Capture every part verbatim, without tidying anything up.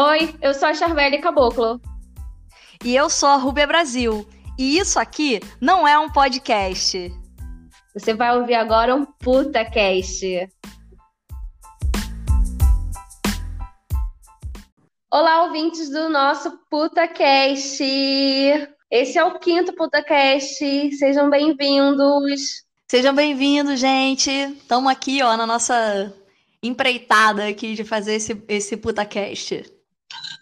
Oi, eu sou a Charbeli Caboclo. E eu sou a Rúbia Brasil. E isso aqui não é um podcast. Você vai ouvir agora um Putacast. Olá, ouvintes do nosso Putacast. Esse é o quinto Putacast. Sejam bem-vindos. Sejam bem-vindos, gente. Estamos aqui, ó, na nossa empreitada aqui de fazer esse, esse Putacast.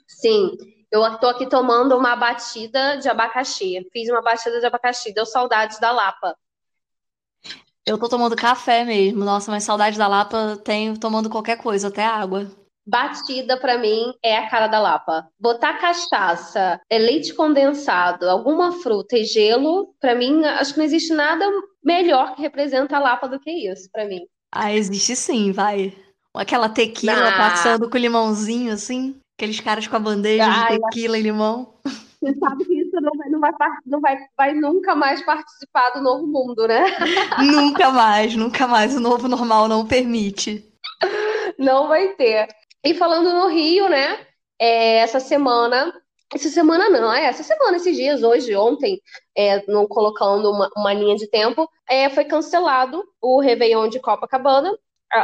Sim, eu estou aqui tomando uma batida de abacaxi. Fiz uma batida de abacaxi, deu saudades da Lapa. Eu tô tomando café mesmo. Nossa, mas saudades da Lapa tenho tomando qualquer coisa, até água. Batida, pra mim, é a cara da Lapa. Botar cachaça, leite condensado, alguma fruta e gelo, pra mim, acho que não existe nada melhor que representa a Lapa do que isso, pra mim. Ah, existe sim, vai. Aquela tequila ah. passando com limãozinho, assim. Aqueles caras com a bandeja ah, de tequila eu... e limão. Você sabe que isso não, vai, não, vai, não vai, vai nunca mais participar do novo mundo, né? Nunca mais, nunca mais. O novo normal não permite. Não vai ter. E falando no Rio, né, é, essa semana, essa semana não, é essa semana, esses dias, hoje, ontem, é, não colocando uma, uma linha de tempo, é, foi cancelado o Réveillon de Copacabana,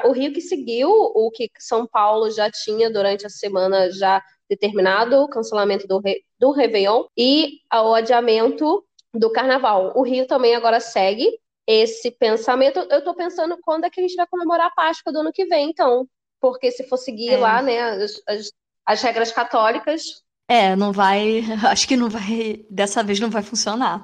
o Rio que seguiu o que São Paulo já tinha durante a semana já determinado, o cancelamento do, do Réveillon e o adiamento do Carnaval. O Rio também agora segue esse pensamento. Eu tô pensando quando é que a gente vai comemorar a Páscoa do ano que vem, então. Porque se for seguir é. lá, né, as, as, as regras católicas... É, não vai... Acho que não vai... Dessa vez não vai funcionar.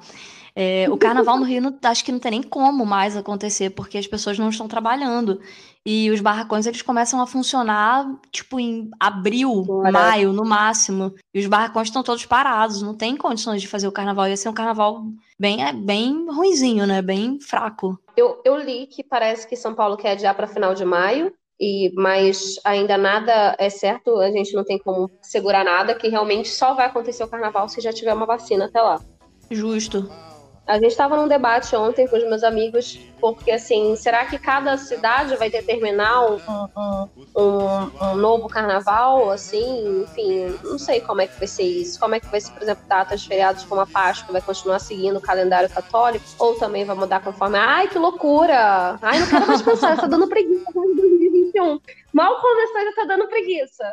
É, o carnaval no Rio, não, acho que não tem nem como mais acontecer, porque as pessoas não estão trabalhando. E os barracões, eles começam a funcionar, tipo, em abril, Maravilha. maio, no máximo. E os barracões estão todos parados, não tem condições de fazer o carnaval. Ia ser um carnaval bem, bem ruinzinho, né? Bem fraco. Eu, eu li que parece que São Paulo quer adiar para final de maio. E, mas ainda nada é certo, a gente não tem como segurar nada, que realmente só vai acontecer o carnaval se já tiver uma vacina até lá. Justo. A gente estava num debate ontem com os meus amigos, porque assim, será que cada cidade vai determinar um, um, um, um novo carnaval, assim, enfim, não sei como é que vai ser isso, como é que vai ser, por exemplo, datas, feriados como a Páscoa, vai continuar seguindo o calendário católico, ou também vai mudar conforme, ai, que loucura, ai, não quero mais pensar, tá dando preguiça dois mil e vinte e um. Mal começou, já tá dando preguiça.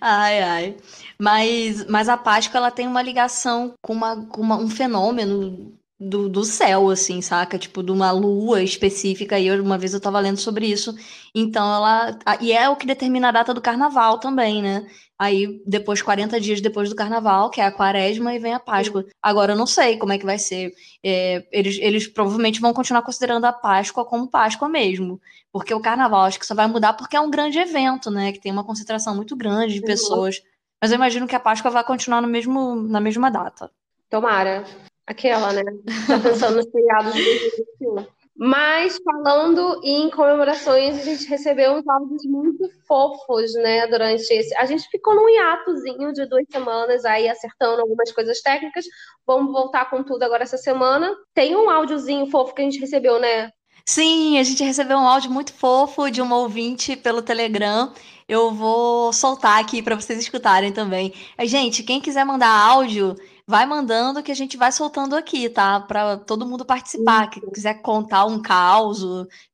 Ai, ai. Mas, mas a Páscoa, ela tem uma ligação com, uma, com uma, um fenômeno do, do céu, assim, saca? Tipo, de uma lua específica. E eu, uma vez eu tava lendo sobre isso. Então, ela... E é o que determina a data do carnaval também, né? Aí, depois, quarenta dias depois do carnaval, que é a quaresma, e vem a Páscoa. Agora, eu não sei como é que vai ser. É, eles, eles provavelmente vão continuar considerando a Páscoa como Páscoa mesmo. Porque o carnaval, acho que só vai mudar porque é um grande evento, né? Que tem uma concentração muito grande de pessoas. Mas eu imagino que a Páscoa vai continuar no mesmo, na mesma data. Tomara. Aquela, né? Tá pensando nos feriados de dois mil e vinte e um. Mas, falando em comemorações, a gente recebeu uns áudios muito fofos, né, durante esse... A gente ficou num hiatozinho de duas semanas aí, acertando algumas coisas técnicas. Vamos voltar com tudo agora essa semana. Tem um áudiozinho fofo que a gente recebeu, né? Sim, a gente recebeu um áudio muito fofo de uma ouvinte pelo Telegram. Eu vou soltar aqui para vocês escutarem também. Gente, quem quiser mandar áudio... Vai mandando que a gente vai soltando aqui, tá? Para todo mundo participar. Quem quiser contar um caos,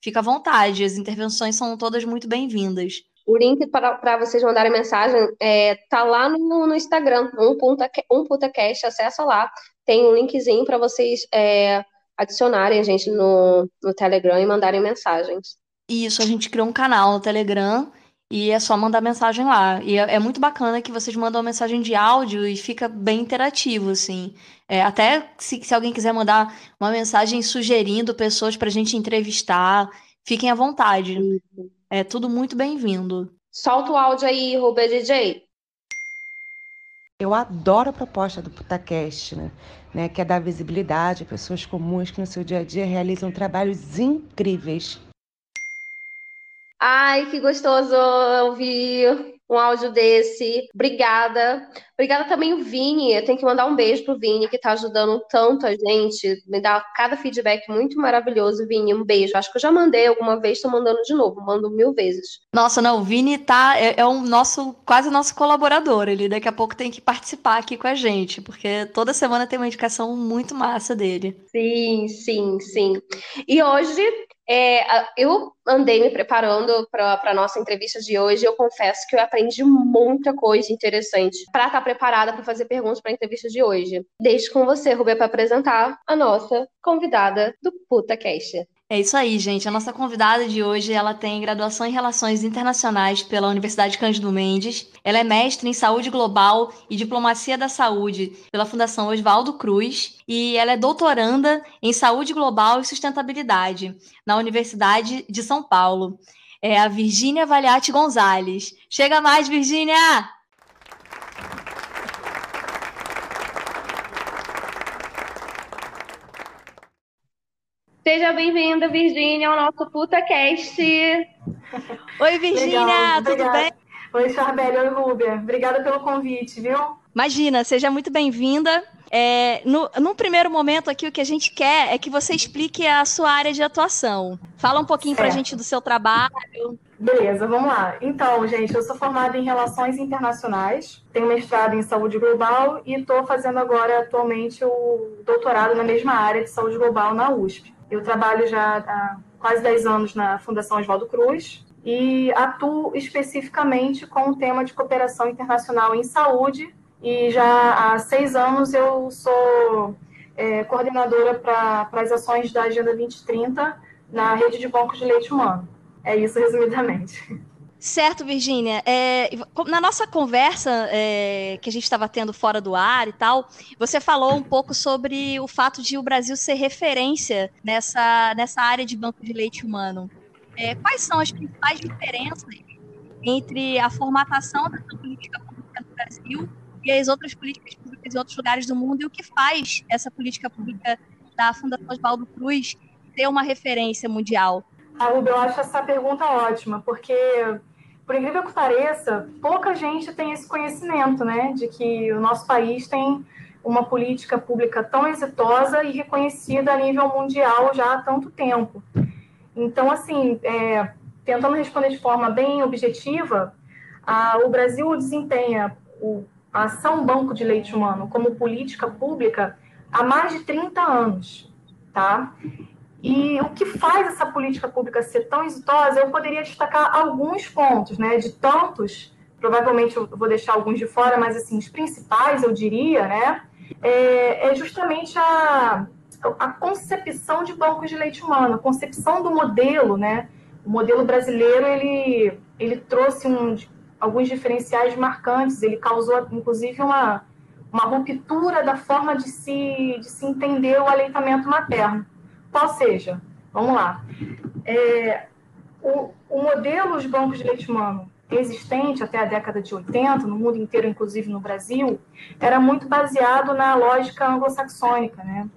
fica à vontade. As intervenções são todas muito bem-vindas. O link para vocês mandarem mensagem é, tá lá no, no Instagram, um, puta, um Putacast, acessa lá. Tem um linkzinho para vocês é, adicionarem a gente no, no Telegram e mandarem mensagens. Isso, a gente criou um canal no Telegram... E é só mandar mensagem lá. E é, é muito bacana que vocês mandam uma mensagem de áudio e fica bem interativo, assim. É, até se, se alguém quiser mandar uma mensagem sugerindo pessoas pra gente entrevistar, fiquem à vontade. Sim. É tudo muito bem-vindo. Solta o áudio aí, Rubê D J. Eu adoro a proposta do Putacast, né? né? Que é dar visibilidade a pessoas comuns que no seu dia a dia realizam trabalhos incríveis. Ai, que gostoso ouvir um áudio desse. Obrigada. Obrigada também o Vini. Eu tenho que mandar um beijo pro Vini, que tá ajudando tanto a gente. Me dá cada feedback muito maravilhoso. Vini, um beijo. Acho que eu já mandei alguma vez, tô mandando de novo. Mando mil vezes. Nossa, não. O Vini tá, é, é um nosso, quase nosso colaborador. Ele daqui a pouco tem que participar aqui com a gente, porque toda semana tem uma indicação muito massa dele. Sim, sim, sim. E hoje... É, eu andei me preparando para a nossa entrevista de hoje. Eu confesso que eu aprendi muita coisa interessante para estar preparada para fazer perguntas para a entrevista de hoje. Deixo com você, Rúbia, para apresentar a nossa convidada do Putacast. É isso aí, gente. A nossa convidada de hoje, ela tem graduação em Relações Internacionais pela Universidade Cândido Mendes. Ela é mestre em Saúde Global e Diplomacia da Saúde pela Fundação Oswaldo Cruz. E ela é doutoranda em Saúde Global e Sustentabilidade na Universidade de São Paulo. É a Virgínia Valiati Gonzales. Chega mais, Virgínia! Seja bem-vinda, Virgínia, ao nosso Putacast. Oi, Virgínia, tudo bem? Oi, Charbeli, oi, Rúbia. Obrigada pelo convite, viu? Imagina, seja muito bem-vinda. É, no, num primeiro momento aqui, o que a gente quer é que você explique a sua área de atuação. Fala um pouquinho para a gente do seu trabalho. Beleza, vamos lá. Então, gente, eu sou formada em Relações Internacionais, tenho mestrado em Saúde Global e estou fazendo agora, atualmente, o doutorado na mesma área de Saúde Global na U S P. Eu trabalho já há quase dez anos na Fundação Oswaldo Cruz e atuo especificamente com o tema de cooperação internacional em saúde e já há seis anos eu sou é, coordenadora para as ações da Agenda vinte e trinta na rede de bancos de leite humano. É isso, resumidamente. Certo, Virgínia. É, na nossa conversa é, que a gente estava tendo fora do ar e tal, você falou um pouco sobre o fato de o Brasil ser referência nessa, nessa área de banco de leite humano. É, quais são as principais diferenças entre a formatação dessa política pública no Brasil e as outras políticas públicas em outros lugares do mundo e o que faz essa política pública da Fundação Oswaldo Cruz ter uma referência mundial? Ah, Rúbia, eu acho essa pergunta ótima, porque... Por incrível que pareça, pouca gente tem esse conhecimento, né, de que o nosso país tem uma política pública tão exitosa e reconhecida a nível mundial já há tanto tempo. Então, assim, é, tentando responder de forma bem objetiva, a, o Brasil desempenha o, a ação Banco de Leite Humano como política pública há mais de trinta anos, tá? E o que faz essa política pública ser tão exitosa, eu poderia destacar alguns pontos, né? De tantos, provavelmente eu vou deixar alguns de fora, mas assim, os principais, eu diria, né? É, é justamente a, a concepção de bancos de leite humano, a concepção do modelo, né? O modelo brasileiro, ele, ele trouxe um, alguns diferenciais marcantes, ele causou, inclusive, uma, uma ruptura da forma de se, de se entender o aleitamento materno. Qual seja, vamos lá, é, o, o modelo de bancos de leite humano existente até a década de oitenta, no mundo inteiro, inclusive no Brasil, era muito baseado na lógica anglo-saxônica, né?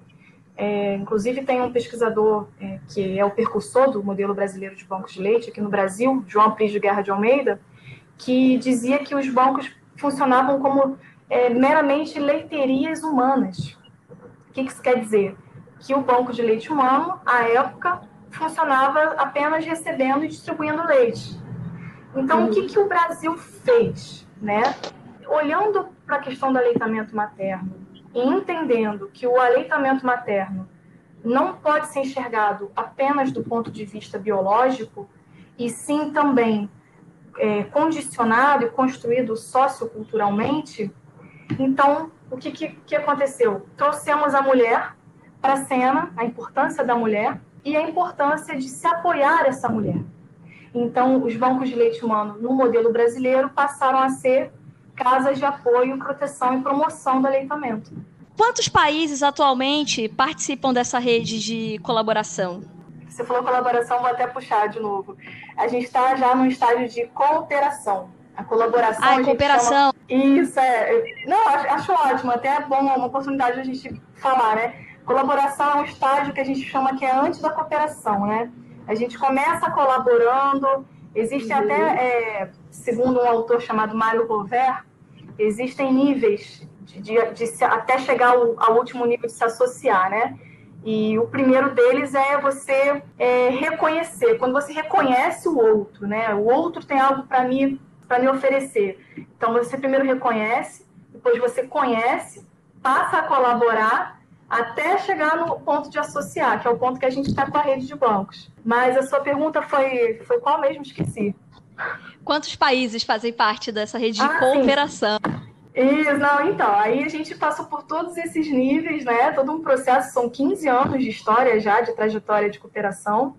É, inclusive tem um pesquisador é, que é o precursor do modelo brasileiro de bancos de leite aqui no Brasil, João Pris de Guerra de Almeida, que dizia que os bancos funcionavam como é, meramente leiterias humanas. O que, que isso quer dizer? Que o banco de leite humano, à época, funcionava apenas recebendo e distribuindo leite. Então, uhum. o que, que o Brasil fez, né? Olhando para a questão do aleitamento materno e entendendo que o aleitamento materno não pode ser enxergado apenas do ponto de vista biológico, e sim também é, condicionado e construído socioculturalmente, então, o que, que, que aconteceu? Trouxemos a mulher para a cena, a importância da mulher e a importância de se apoiar essa mulher. Então, os bancos de leite humano, no modelo brasileiro, passaram a ser casas de apoio, proteção e promoção do aleitamento. Quantos países atualmente participam dessa rede de colaboração? Você falou colaboração, vou até puxar de novo. A gente está já no estágio de cooperação. A colaboração... Ah, a cooperação. Chama... Isso, é... Não, acho ótimo, até é bom, uma oportunidade de a gente falar, né? Colaboração é um estágio que a gente chama que é antes da cooperação, né? A gente começa colaborando, Existe até, é, segundo um autor chamado Mário Rover, existem níveis de, de, de se, até chegar ao, ao último nível de se associar, né? E o primeiro deles é você é, reconhecer. Quando você reconhece o outro, né? O outro tem algo para mim, para me oferecer. Então, você primeiro reconhece, depois você conhece, passa a colaborar, até chegar no ponto de associar, que é o ponto que a gente está com a rede de bancos. Mas a sua pergunta foi, foi qual mesmo? Esqueci. Quantos países fazem parte dessa rede de ah, cooperação? Sim. Isso, não, então, aí a gente passou por todos esses níveis, né? Todo um processo, são quinze anos de história já, de trajetória de cooperação,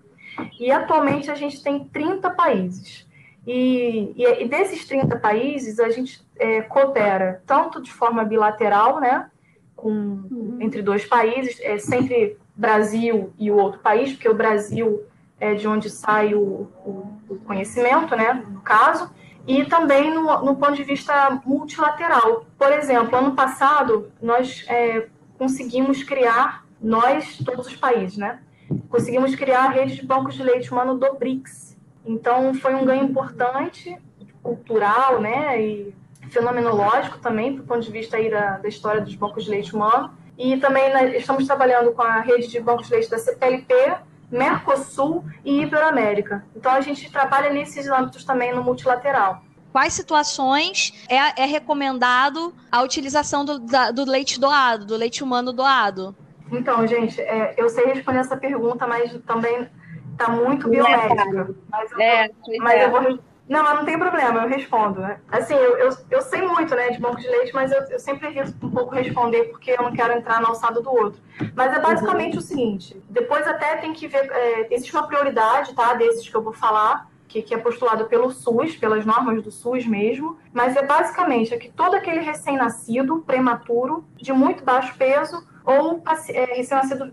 e atualmente a gente tem trinta países. E, e, e desses trinta países, a gente é, coopera tanto de forma bilateral, né? Com, uhum. Entre dois países, é sempre Brasil e o outro país, porque o Brasil é de onde sai o, o, o conhecimento, né? No caso. E também no, no ponto de vista multilateral. Por exemplo, ano passado, nós é, conseguimos criar, nós, todos os países, né? Conseguimos criar a rede de bancos de leite humano do BRICS. Então, foi um ganho importante, cultural, né? E fenomenológico também, do ponto de vista aí da, da história dos bancos de leite humano. E também nós estamos trabalhando com a rede de bancos de leite da C P L P, Mercosul e Iberoamérica. Então, a gente trabalha nesses âmbitos também no multilateral. Quais situações é, é recomendado a utilização do, da, do leite doado, do leite humano doado? Então, gente, é, eu sei responder essa pergunta, mas também está muito biomédica. Mas eu, é, mas é. eu vou... Não, mas não tem problema, eu respondo. Né? Assim, eu, eu, eu sei muito, né, de banco de leite, mas eu, eu sempre evito um pouco responder porque eu não quero entrar na alçada do outro. Mas é basicamente uhum. o seguinte, depois até tem que ver, é, existe uma prioridade, tá, desses que eu vou falar, que, que é postulado pelo SUS, pelas normas do SUS mesmo, mas é basicamente é que todo aquele recém-nascido, prematuro, de muito baixo peso, ou é, recém-nascido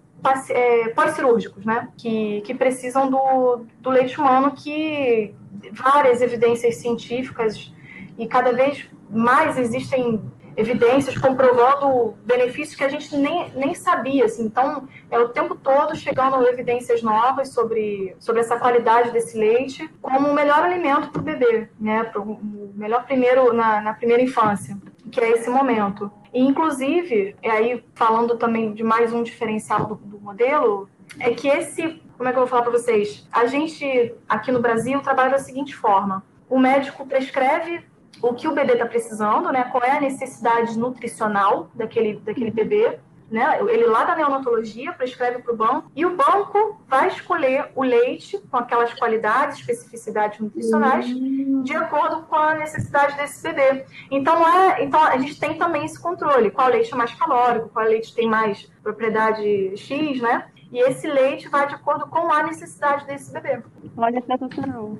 é, pós-cirúrgicos, né, que, que precisam do, do leite humano que... várias evidências científicas e cada vez mais existem evidências comprovando benefícios que a gente nem, nem sabia. Assim. Então, é o tempo todo chegando evidências novas sobre, sobre essa qualidade desse leite como o melhor alimento para o bebê, né? Para o melhor primeiro na, na primeira infância, que é esse momento. E, inclusive, aí falando também de mais um diferencial do, do modelo, é que esse... Como é que eu vou falar para vocês? A gente, aqui no Brasil, trabalha da seguinte forma. O médico prescreve o que o bebê está precisando, né? Qual é a necessidade nutricional daquele, daquele bebê, né? Ele lá da neonatologia prescreve para o banco. E o banco vai escolher o leite com aquelas qualidades, especificidades nutricionais, uhum. de acordo com a necessidade desse bebê. Então, é, então, a gente tem também esse controle. Qual leite é mais calórico, qual leite tem mais propriedade X, né? E esse leite vai de acordo com a necessidade desse bebê. Olha, sensacional.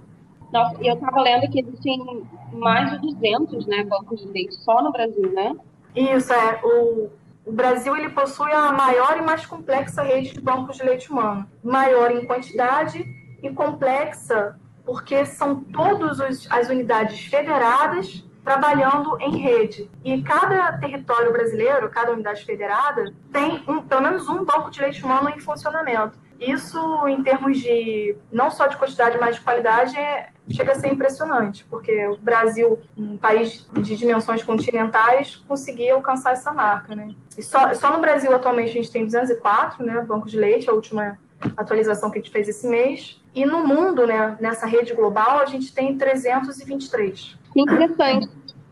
Nossa, eu estava lendo que existem mais de duzentos, né, bancos de leite só no Brasil, né? Isso, é. O, o Brasil ele possui a maior e mais complexa rede de bancos de leite humano. Maior em quantidade e complexa porque são todas as unidades federadas trabalhando em rede. E cada território brasileiro, cada unidade federada, tem um, pelo menos um banco de leite humano em funcionamento. Isso, em termos de, não só de quantidade, mas de qualidade, é, chega a ser impressionante, porque o Brasil, um país de dimensões continentais, conseguia alcançar essa marca, né? E só, só no Brasil, atualmente, a gente tem duzentos e quatro, né, bancos de leite, a última atualização que a gente fez esse mês. E no mundo, né, nessa rede global, a gente tem trezentos e vinte e três. Interessante.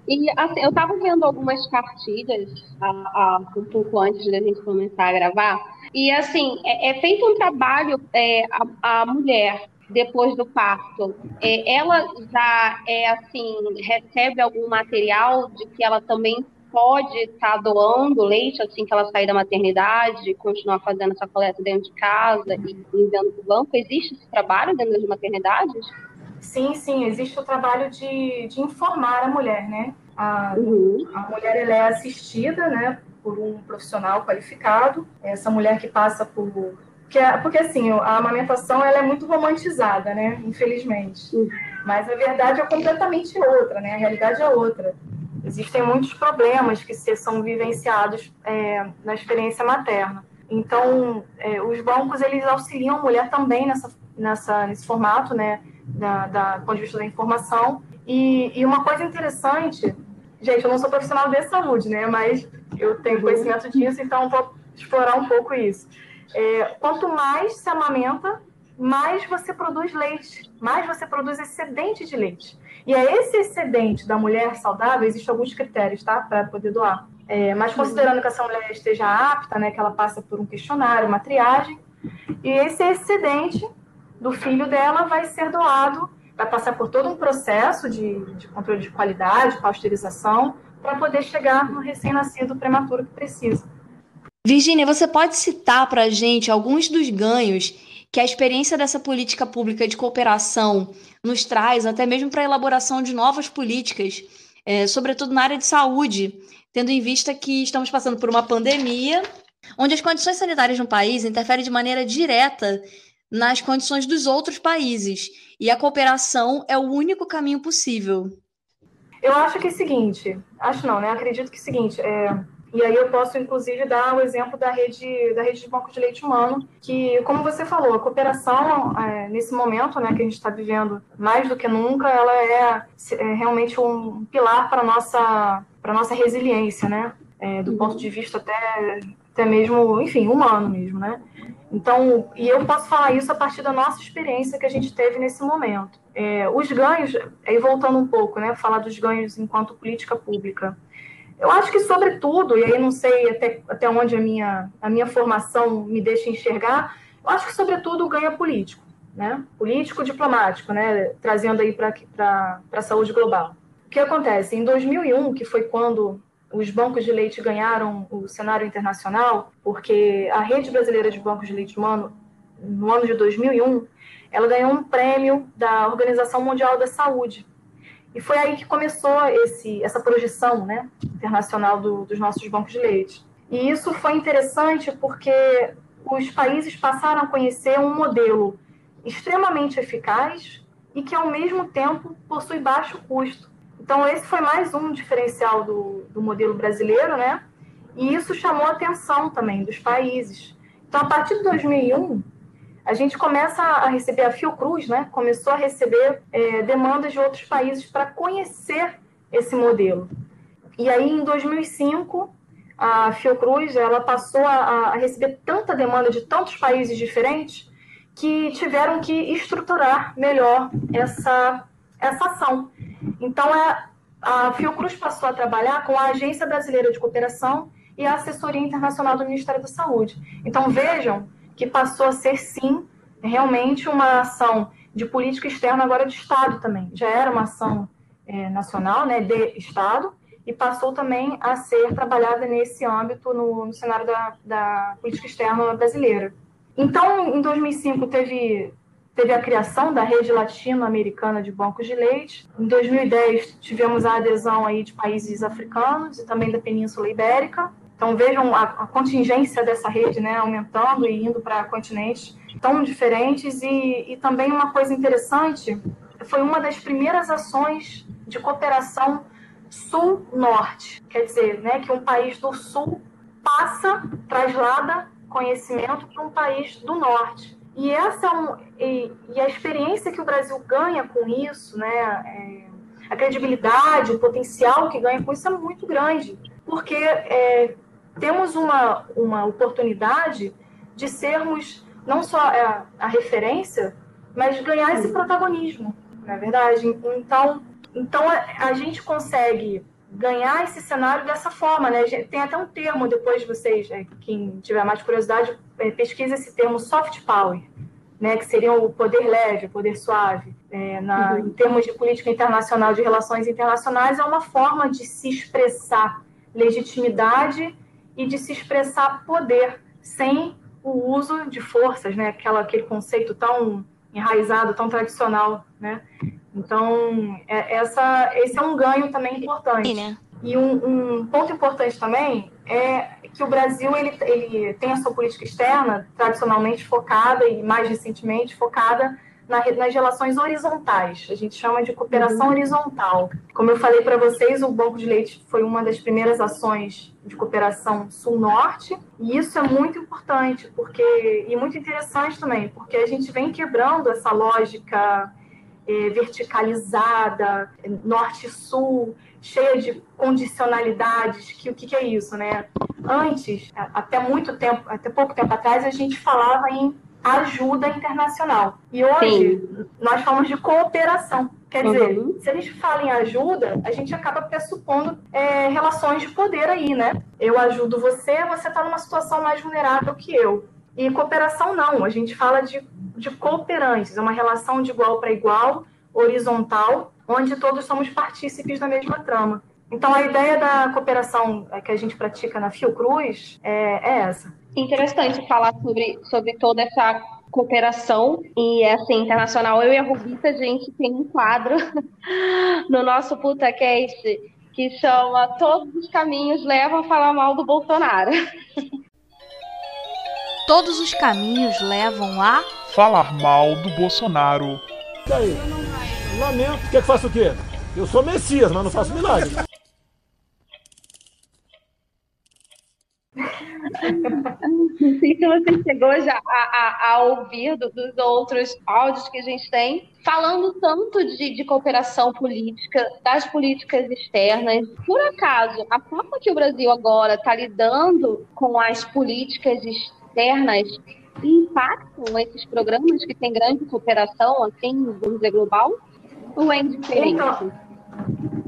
E assim, eu estava vendo algumas cartilhas a, a, um pouco antes da gente começar a gravar, e assim, é, é feito um trabalho, é, a, a mulher, depois do parto, é, ela já é assim, recebe algum material de que ela também pode estar tá doando leite assim que ela sair da maternidade, continuar fazendo essa coleta dentro de casa e enviando para o banco? Existe esse trabalho dentro das maternidades? Sim, sim, existe o trabalho de, de informar a mulher, né? A, uhum. a mulher ela é assistida, né, por um profissional qualificado, essa mulher que passa por... Porque, porque assim, a amamentação ela é muito romantizada, né, infelizmente. Uhum. Mas a verdade é completamente outra, né? A realidade é outra. Existem muitos problemas que são vivenciados é, na experiência materna. Então, é, os bancos, eles auxiliam a mulher também nessa, nessa, nesse formato, né? da, da, do ponto de vista da informação. E, e uma coisa interessante, gente, eu não sou profissional de saúde, né? Mas eu tenho conhecimento disso, então vou explorar um pouco isso. É, quanto mais se amamenta, mais você produz leite, mais você produz excedente de leite. E é esse excedente da mulher saudável, existem alguns critérios, tá? Para poder doar. É, mas considerando que essa mulher esteja apta, né? Que ela passa por um questionário, uma triagem. E esse excedente do filho dela vai ser doado, vai passar por todo um processo de, de controle de qualidade, pasteurização, para poder chegar no recém-nascido prematuro que precisa. Virgínia, você pode citar para a gente alguns dos ganhos que a experiência dessa política pública de cooperação nos traz, até mesmo para a elaboração de novas políticas, é, sobretudo na área de saúde, tendo em vista que estamos passando por uma pandemia, onde as condições sanitárias de um país interferem de maneira direta nas condições dos outros países, e a cooperação é o único caminho possível. Eu acho que é o seguinte, acho não, né? Acredito que é o seguinte, é... E aí eu posso, inclusive, dar o exemplo da rede, da rede de banco de leite humano, que, como você falou, a cooperação, é, nesse momento, né, que a gente está vivendo mais do que nunca, ela é, é realmente um pilar para a nossa, para nossa resiliência, né? É, do ponto de vista até, até mesmo, enfim, humano mesmo, né? Então, e eu posso falar isso a partir da nossa experiência que a gente teve nesse momento. É, os ganhos, aí voltando um pouco, né, falar dos ganhos enquanto política pública. Eu acho que, sobretudo, e aí não sei até, até onde a minha, a minha formação me deixa enxergar, eu acho que, sobretudo, ganha político, né? Político diplomático, né? Trazendo aí para a saúde global. O que acontece? Em dois mil e um, que foi quando os bancos de leite ganharam o cenário internacional, porque a Rede Brasileira de Bancos de Leite Humano, no ano de dois mil e um, ela ganhou um prêmio da Organização Mundial da Saúde. E foi aí que começou esse, essa projeção, né, internacional do, dos nossos bancos de leite. E isso foi interessante porque os países passaram a conhecer um modelo extremamente eficaz e que, ao mesmo tempo, possui baixo custo. Então, esse foi mais um diferencial do, do modelo brasileiro, né? E isso chamou a atenção também dos países. Então, a partir de dois mil e um, a gente começa a receber, a Fiocruz, né, começou a receber é, demandas de outros países para conhecer esse modelo. E aí, em dois mil e cinco, a Fiocruz ela passou a, a receber tanta demanda de tantos países diferentes que tiveram que estruturar melhor essa, essa ação. Então, a, a Fiocruz passou a trabalhar com a Agência Brasileira de Cooperação e a Assessoria Internacional do Ministério da Saúde. Então, vejam que passou a ser, sim, realmente uma ação de política externa, agora de Estado também. Já era uma ação é, nacional, né, de Estado, e passou também a ser trabalhada nesse âmbito, no, no cenário da, da política externa brasileira. Então, em dois mil e cinco, teve, teve a criação da Rede Latino-Americana de Bancos de Leite. Em dois mil e dez, tivemos a adesão aí de países africanos e também da Península Ibérica. Então, vejam a, a contingência dessa rede, né, aumentando e indo para continentes tão diferentes. E, e também uma coisa interessante, foi uma das primeiras ações de cooperação sul-norte. Quer dizer, né, que um país do sul passa, traslada conhecimento para um país do norte. E, essa é um, e, e a experiência que o Brasil ganha com isso, né, é, a credibilidade, o potencial que ganha com isso é muito grande. Porque é, temos uma, uma oportunidade de sermos não só a, a referência, mas ganhar esse protagonismo, não é verdade? Então, então a, a gente consegue ganhar esse cenário dessa forma, né? Tem até um termo, depois vocês, quem tiver mais curiosidade, pesquisa esse termo soft power, né? Que seria o poder leve, o poder suave. É, na, uhum. Em termos de política internacional, de relações internacionais, é uma forma de se expressar legitimidade e de se expressar poder, sem o uso de forças, né? Aquela, aquele conceito tão enraizado, tão tradicional, né? Então, é, essa, esse é um ganho também importante. Sim, né? E um, um ponto importante também é que o Brasil ele, ele tem a sua política externa tradicionalmente focada e mais recentemente focada nas relações horizontais, a gente chama de cooperação horizontal. Como eu falei para vocês, o Banco de Leite foi uma das primeiras ações de cooperação sul-norte, e isso é muito importante, porque, e muito interessante também, porque a gente vem quebrando essa lógica eh, verticalizada, norte-sul, cheia de condicionalidades, que o que, que é isso, né? Antes, até muito tempo, até pouco tempo atrás, a gente falava em ajuda internacional. E hoje, sim, nós falamos de cooperação. Quer dizer, uhum, se a gente fala em ajuda, a gente acaba pressupondo é, relações de poder aí, né? Eu ajudo você, você está numa situação mais vulnerável que eu. E cooperação não, a gente fala de, de cooperantes, é uma relação de igual para igual, horizontal, onde todos somos partícipes da mesma trama. Então, a ideia da cooperação que a gente pratica na Fiocruz é, é essa. Interessante falar sobre, sobre toda essa cooperação e assim, internacional. Eu e a Rubita, a gente tem um quadro no nosso Putacast que chama Todos os Caminhos Levam a Falar Mal do Bolsonaro. Todos os caminhos levam a falar mal do Bolsonaro. E aí? Lamento. Quer que faça o quê? Eu sou Messias, mas não faço milagre. Não sei se você chegou já a, a, a ouvir do, dos outros áudios que a gente tem, falando tanto de, de cooperação política, das políticas externas. Por acaso, a forma que o Brasil agora está lidando com as políticas externas impactam esses programas que têm grande cooperação, assim, vamos dizer, global? Ou é indiferente? Então...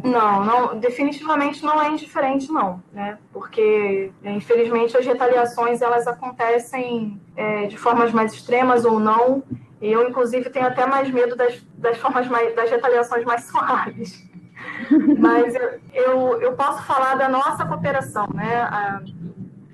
Não, não, definitivamente não é indiferente, não, né? Porque, infelizmente, as retaliações, elas acontecem é, de formas mais extremas ou não, e eu, inclusive, tenho até mais medo das, das, formas mais, das retaliações mais suaves. Mas eu, eu, eu posso falar da nossa cooperação, né? A,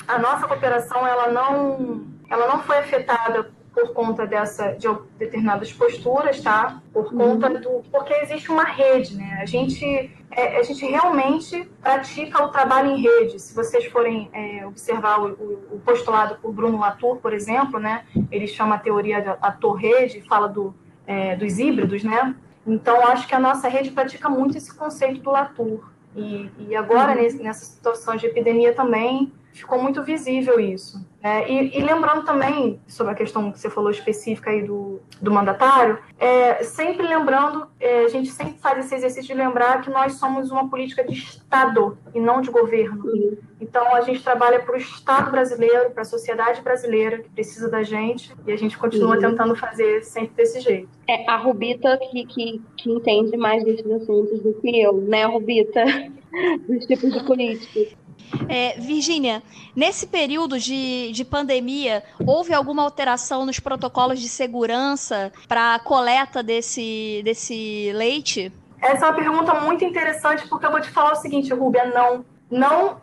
a nossa cooperação, ela não, ela não foi afetada por conta dessa, de determinadas posturas, tá? Por conta do... Porque existe uma rede, né? A gente, é, a gente realmente pratica o trabalho em rede. Se vocês forem é, observar o, o, o postulado por Bruno Latour, por exemplo, né? Ele chama a teoria da ator-rede, fala do, é, dos híbridos, né? Então, acho que a nossa rede pratica muito esse conceito do Latour. E, e agora, uhum, nesse, nessa situação de epidemia também, ficou muito visível isso. É, e, e lembrando também, sobre a questão que você falou específica aí do, do mandatário, é, sempre lembrando, é, a gente sempre faz esse exercício de lembrar que nós somos uma política de Estado e não de governo. Uhum. Então, a gente trabalha para o Estado brasileiro, para a sociedade brasileira, que precisa da gente, e a gente continua, uhum, tentando fazer sempre desse jeito. É a Rubita que, que, que entende mais desses assuntos do que eu, né, Rubita? Dos tipos de políticos. É, Virgínia, nesse período de, de pandemia, houve alguma alteração nos protocolos de segurança para a coleta desse, desse leite? Essa é uma pergunta muito interessante, porque eu vou te falar o seguinte, Rúbia, não. Não,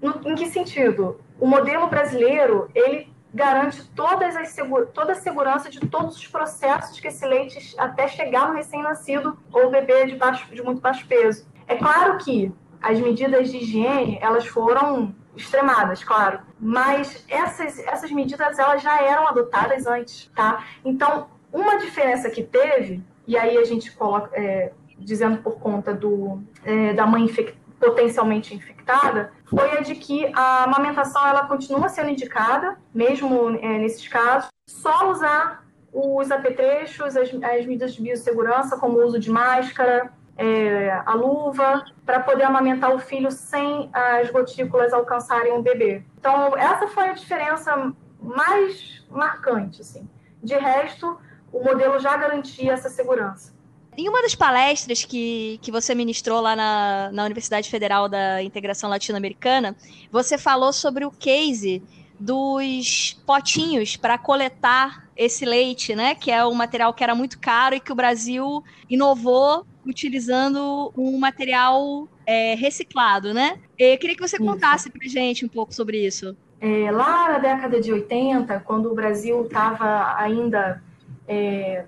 no, em que sentido? O modelo brasileiro, ele garante todas as segura, toda a segurança de todos os processos que esse leite, até chegar no recém-nascido ou bebê de, baixo, de muito baixo peso. É claro que as medidas de higiene, elas foram extremadas, claro, mas essas, essas medidas, elas já eram adotadas antes, tá? Então, uma diferença que teve, e aí a gente coloca, é, dizendo por conta do, é, da mãe infec- potencialmente infectada, foi a de que a amamentação, ela continua sendo indicada, mesmo é, nesses casos, só usar os apetrechos, as, as medidas de biossegurança, como o uso de máscara, É, a luva, para poder amamentar o filho sem as gotículas alcançarem o bebê. Então, essa foi a diferença mais marcante, assim. De resto, o modelo já garantia essa segurança. Em uma das palestras que, que você ministrou lá na, na Universidade Federal da Integração Latino-Americana, você falou sobre o case dos potinhos para coletar esse leite, né? Que é um material que era muito caro e que o Brasil inovou utilizando um material é, reciclado, né? Eu queria que você contasse para a gente um pouco sobre isso. É, lá na década de oitenta, quando o Brasil estava ainda é,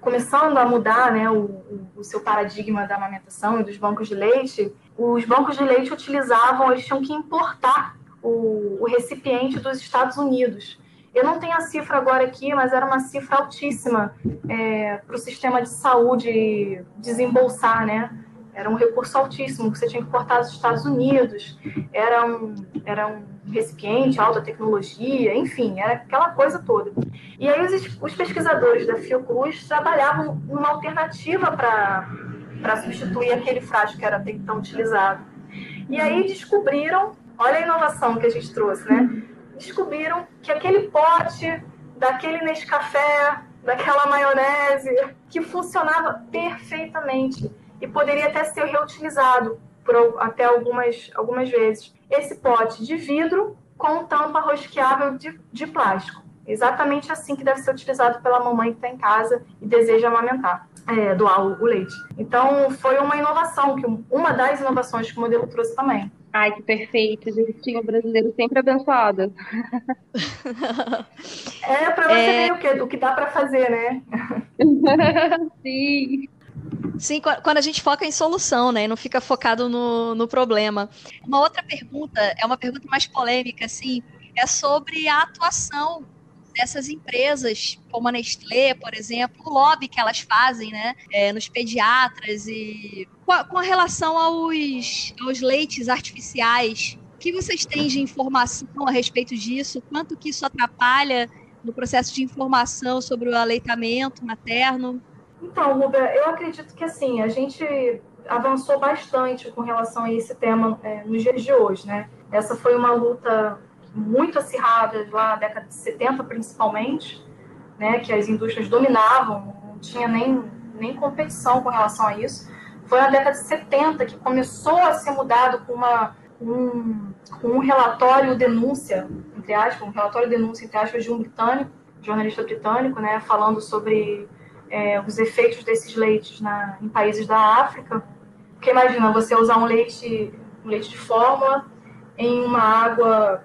começando a mudar, né, o, o seu paradigma da amamentação e dos bancos de leite, os bancos de leite utilizavam, eles tinham que importar o, o recipiente dos Estados Unidos. Eu não tenho a cifra agora aqui, mas era uma cifra altíssima é, para o sistema de saúde desembolsar, né? era um recurso altíssimo, que você tinha que importar dos Estados Unidos, era um, era um recipiente, alta tecnologia, enfim, era aquela coisa toda. E aí os, os pesquisadores da Fiocruz trabalhavam uma alternativa para substituir aquele frasco que era até então utilizado. E aí descobriram, olha a inovação que a gente trouxe, né? Descobriram que aquele pote daquele Nescafé, daquela maionese, que funcionava perfeitamente e poderia até ser reutilizado por até algumas, algumas vezes. Esse pote de vidro com tampa rosqueável de, de plástico. Exatamente assim que deve ser utilizado pela mamãe que está em casa e deseja amamentar, é, doar o, o leite. Então, foi uma inovação, que, uma das inovações que o modelo trouxe também. Ai, que perfeito, jeitinho brasileiro sempre abençoado. É, para você é... ver o que, o que dá para fazer, né? Sim. Sim, quando a gente foca em solução, né? Não fica focado no, no problema. Uma outra pergunta, é uma pergunta mais polêmica, assim, é sobre a atuação dessas empresas, como a Nestlé, por exemplo, o lobby que elas fazem, né, é, nos pediatras e com, a, com a relação aos, aos leites artificiais. O que vocês têm de informação a respeito disso? Quanto que isso atrapalha no processo de informação sobre o aleitamento materno? Então, Rúbia, eu acredito que assim, a gente avançou bastante com relação a esse tema é, nos dias de hoje, né? Essa foi uma luta muito acirrada lá na década de setenta, principalmente, né, que as indústrias dominavam, não tinha nem, nem competição com relação a isso. Foi na década de setenta que começou a ser mudado com, uma, um, com um relatório denúncia, entre aspas, um relatório denúncia, entre aspas, de um britânico, jornalista britânico, né, falando sobre é, os efeitos desses leites na, em países da África. Porque imagina, você usar um leite, um leite de fórmula em uma água...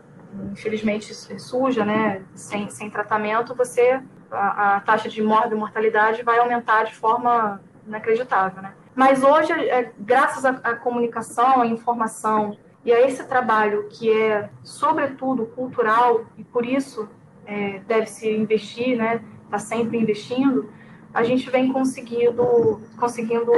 infelizmente suja, né, sem, sem tratamento, você, a, a taxa de morte e mortalidade vai aumentar de forma inacreditável, né? Mas hoje, é, graças à, à comunicação, à informação e a esse trabalho que é, sobretudo, cultural, e por isso é, deve-se investir, né, tá sempre investindo, a gente vem conseguindo, conseguindo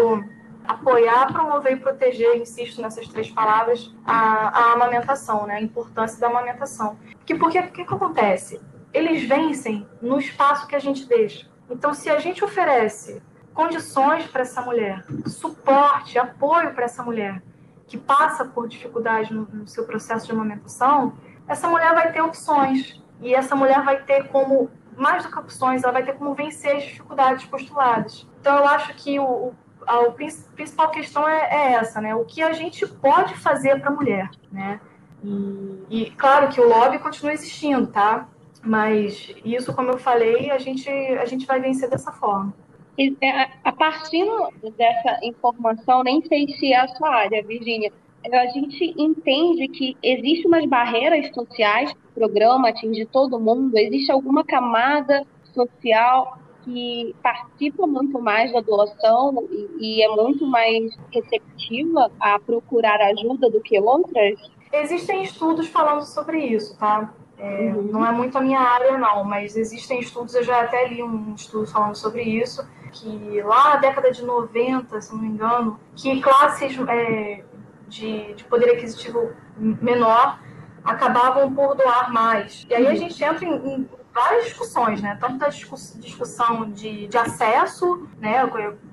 apoiar, promover e proteger, insisto nessas três palavras, a, a amamentação, né? A importância da amamentação. Porque, porque o que, que acontece? Eles vencem no espaço que a gente deixa. Então, se a gente oferece condições para essa mulher, suporte, apoio para essa mulher que passa por dificuldade no, no seu processo de amamentação, essa mulher vai ter opções. E essa mulher vai ter como, mais do que opções, ela vai ter como vencer as dificuldades postuladas. Então, eu acho que o, o a principal questão é, é essa, né? O que a gente pode fazer para a mulher, né? E, e claro que o lobby continua existindo, tá? Mas isso, como eu falei, a gente, a gente vai vencer dessa forma. E, a, a partir dessa informação, nem sei se é a sua área, Virgínia, a gente entende que existem umas barreiras sociais, o programa atinge todo mundo, existe alguma camada social que participa muito mais da doação e, e é muito mais receptiva a procurar ajuda do que outras? Existem estudos falando sobre isso, tá? É, uhum. Não é muito a minha área, não, mas existem estudos, eu já até li um estudo falando sobre isso, que lá na década de noventa, se não me engano, que classes é, de, de poder aquisitivo menor acabavam por doar mais. E aí a gente entra em, em várias discussões, né? Tanto da discussão de, de acesso, né?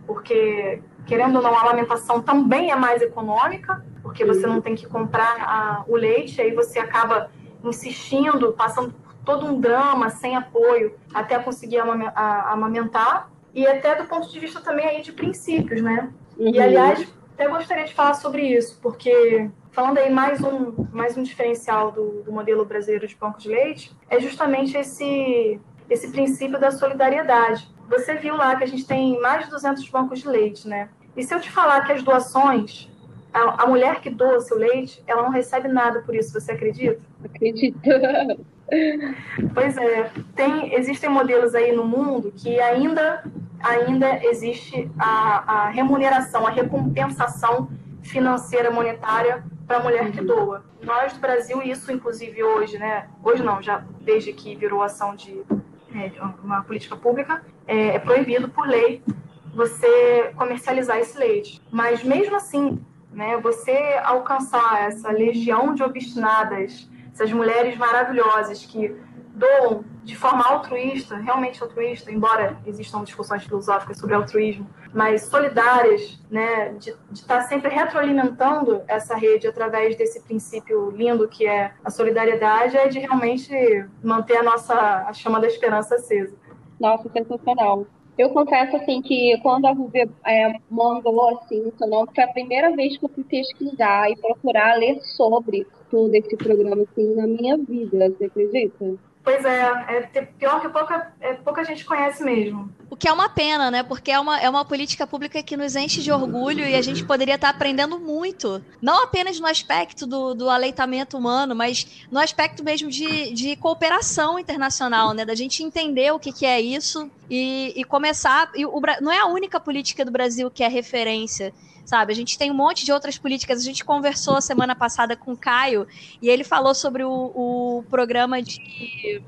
Porque, querendo ou não, a alimentação também é mais econômica, porque você não tem que comprar a, o leite, aí você acaba insistindo, passando por todo um drama, sem apoio, até conseguir amamentar. E até do ponto de vista também aí de princípios, né? Uhum. E, aliás, até gostaria de falar sobre isso, porque... Falando aí, mais um, mais um diferencial do, do modelo brasileiro de banco de leite é justamente esse, esse princípio da solidariedade. Você viu lá que a gente tem mais de duzentos bancos de leite, né? E se eu te falar que as doações, a, a mulher que doa seu leite, ela não recebe nada por isso, você acredita? Acredito. Pois é. Tem, existem modelos aí no mundo que ainda, ainda existe a, a remuneração, a recompensação financeira, monetária, para a mulher que doa. Nós do Brasil, isso inclusive hoje, né? Hoje não, já desde que virou ação de é, uma política pública, é, é proibido por lei você comercializar esse leite. Mas mesmo assim, né, você alcançar essa legião de obstinadas, essas mulheres maravilhosas que doam de forma altruísta, realmente altruísta, embora existam discussões filosóficas sobre altruísmo, mas solidárias, né, de estar sempre retroalimentando essa rede através desse princípio lindo que é a solidariedade, é de realmente manter a nossa a chama da esperança acesa. Nossa, sensacional. Eu confesso, assim, que quando a Rúbia é, mandou, assim, o nome, foi a primeira vez que eu fui pesquisar e procurar ler sobre tudo esse programa, assim, na minha vida, você acredita? Pois é, é pior que pouca, é, pouca gente conhece mesmo. O que é uma pena, né? Porque é uma, é uma política pública que nos enche de orgulho e a gente poderia estar aprendendo muito. Não apenas no aspecto do, do aleitamento humano, mas no aspecto mesmo de, de cooperação internacional, né? Da gente entender o que, que é isso e, e começar... E o, não é a única política do Brasil que é referência, sabe? A gente tem um monte de outras políticas. A gente conversou semana passada com o Caio e ele falou sobre o, o programa de...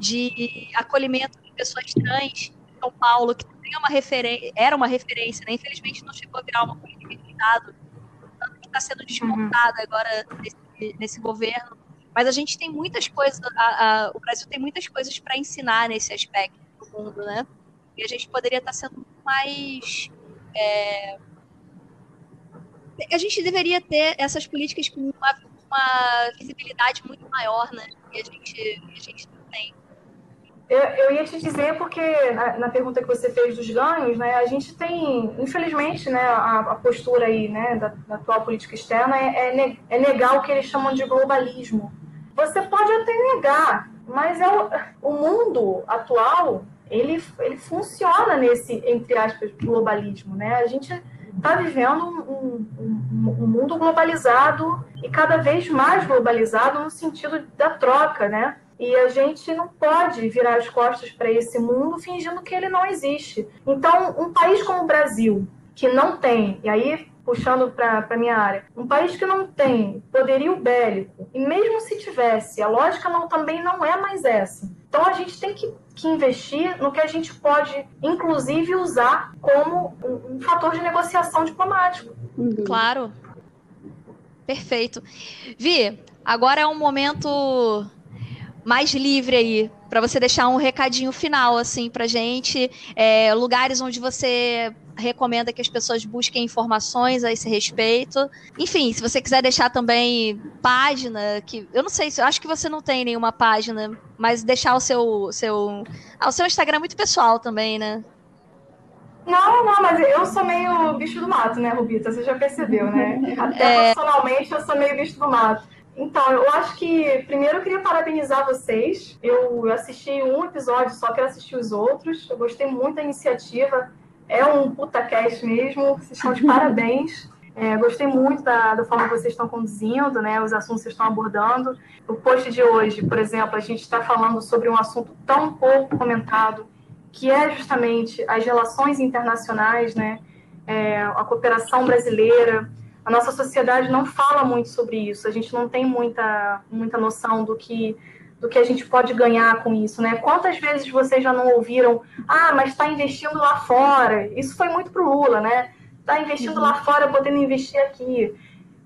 de acolhimento de pessoas trans em São Paulo, que também é uma referen- era uma referência, né? Infelizmente não chegou a virar uma política de Estado, tanto que está sendo desmontada agora nesse, nesse governo, mas a gente tem muitas coisas, a, a, o Brasil tem muitas coisas para ensinar nesse aspecto do mundo, né? E a gente poderia estar sendo mais... É... A gente deveria ter essas políticas com uma, uma visibilidade muito maior, né? E a gente, a gente não tem. Eu, eu ia te dizer, porque na, na pergunta que você fez dos ganhos, né, a gente tem, infelizmente, né, a, a postura aí, né, da, da atual política externa é, é, é negar o que eles chamam de globalismo. Você pode até negar, mas é o, o mundo atual, ele, ele funciona nesse, entre aspas, globalismo, né? A gente está vivendo um, um, um mundo globalizado e cada vez mais globalizado no sentido da troca, né? E a gente não pode virar as costas para esse mundo fingindo que ele não existe. Então, um país como o Brasil, que não tem, e aí puxando para a minha área, um país que não tem poderio bélico, e mesmo se tivesse, a lógica não, também não é mais essa. Então, a gente tem que, que investir no que a gente pode, inclusive, usar como um, um fator de negociação diplomático. Uhum. Claro. Perfeito. Vi, agora é um momento... mais livre aí, para você deixar um recadinho final, assim, pra gente, é, lugares onde você recomenda que as pessoas busquem informações a esse respeito. Enfim, se você quiser deixar também página, que eu não sei, eu acho que você não tem nenhuma página, mas deixar o seu... seu ah, o seu Instagram é muito pessoal também, né? Não, não, mas eu sou meio bicho do mato, né, Rubita? Você já percebeu, né? Até é... profissionalmente eu sou meio bicho do mato. Então, eu acho que, primeiro, eu queria parabenizar vocês. Eu assisti um episódio, só quero assistir os outros. Eu gostei muito da iniciativa. É um putacast mesmo. Vocês estão de parabéns. É, gostei muito da, da forma que vocês estão conduzindo, né? Os assuntos que vocês estão abordando. O post de hoje, por exemplo, a gente está falando sobre um assunto tão pouco comentado, que é justamente as relações internacionais, né? É, a cooperação brasileira. A nossa sociedade não fala muito sobre isso, a gente não tem muita, muita noção do que, do que a gente pode ganhar com isso, né? Quantas vezes vocês já não ouviram, ah, mas está investindo lá fora, isso foi muito para o Lula, né? Está investindo lá fora, podendo investir aqui.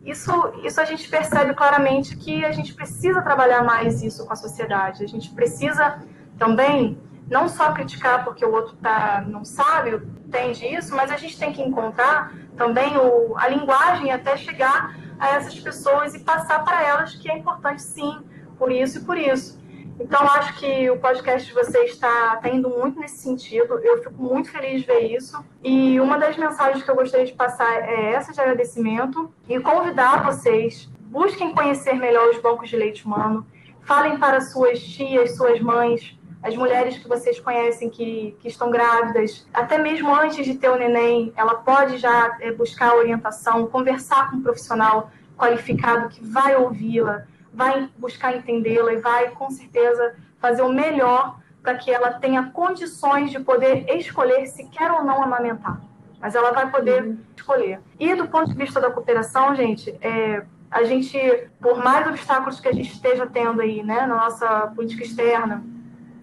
Isso, isso a gente percebe claramente que a gente precisa trabalhar mais isso com a sociedade, a gente precisa também não só criticar porque o outro tá, não sabe, entende isso, mas a gente tem que encontrar também o, a linguagem até chegar a essas pessoas e passar para elas que é importante sim, por isso e por isso. Então, acho que o podcast de vocês está tá indo muito nesse sentido, eu fico muito feliz de ver isso. E uma das mensagens que eu gostaria de passar é essa de agradecimento e convidar vocês, busquem conhecer melhor os bancos de leite humano, falem para suas tias, suas mães, as mulheres que vocês conhecem que, que estão grávidas, até mesmo antes de ter o neném, ela pode já é, buscar orientação, conversar com um profissional qualificado que vai ouvi-la, vai buscar entendê-la e vai, com certeza, fazer o melhor para que ela tenha condições de poder escolher se quer ou não amamentar. Mas ela vai poder uhum. escolher. E do ponto de vista da cooperação, gente, é, a gente, por mais obstáculos que a gente esteja tendo aí, né, na nossa política externa,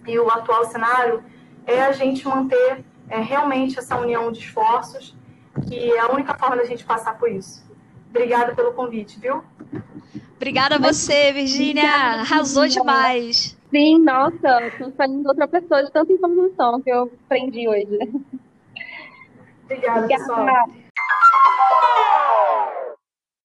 e o atual cenário, é a gente manter é realmente essa união de esforços, que é a única forma da gente passar por isso. Obrigada pelo convite, viu? Obrigada a você, Virgínia. Arrasou demais. Sim, nossa, estou saindo outra pessoa de tanta informação que eu aprendi hoje. Obrigada, pessoal.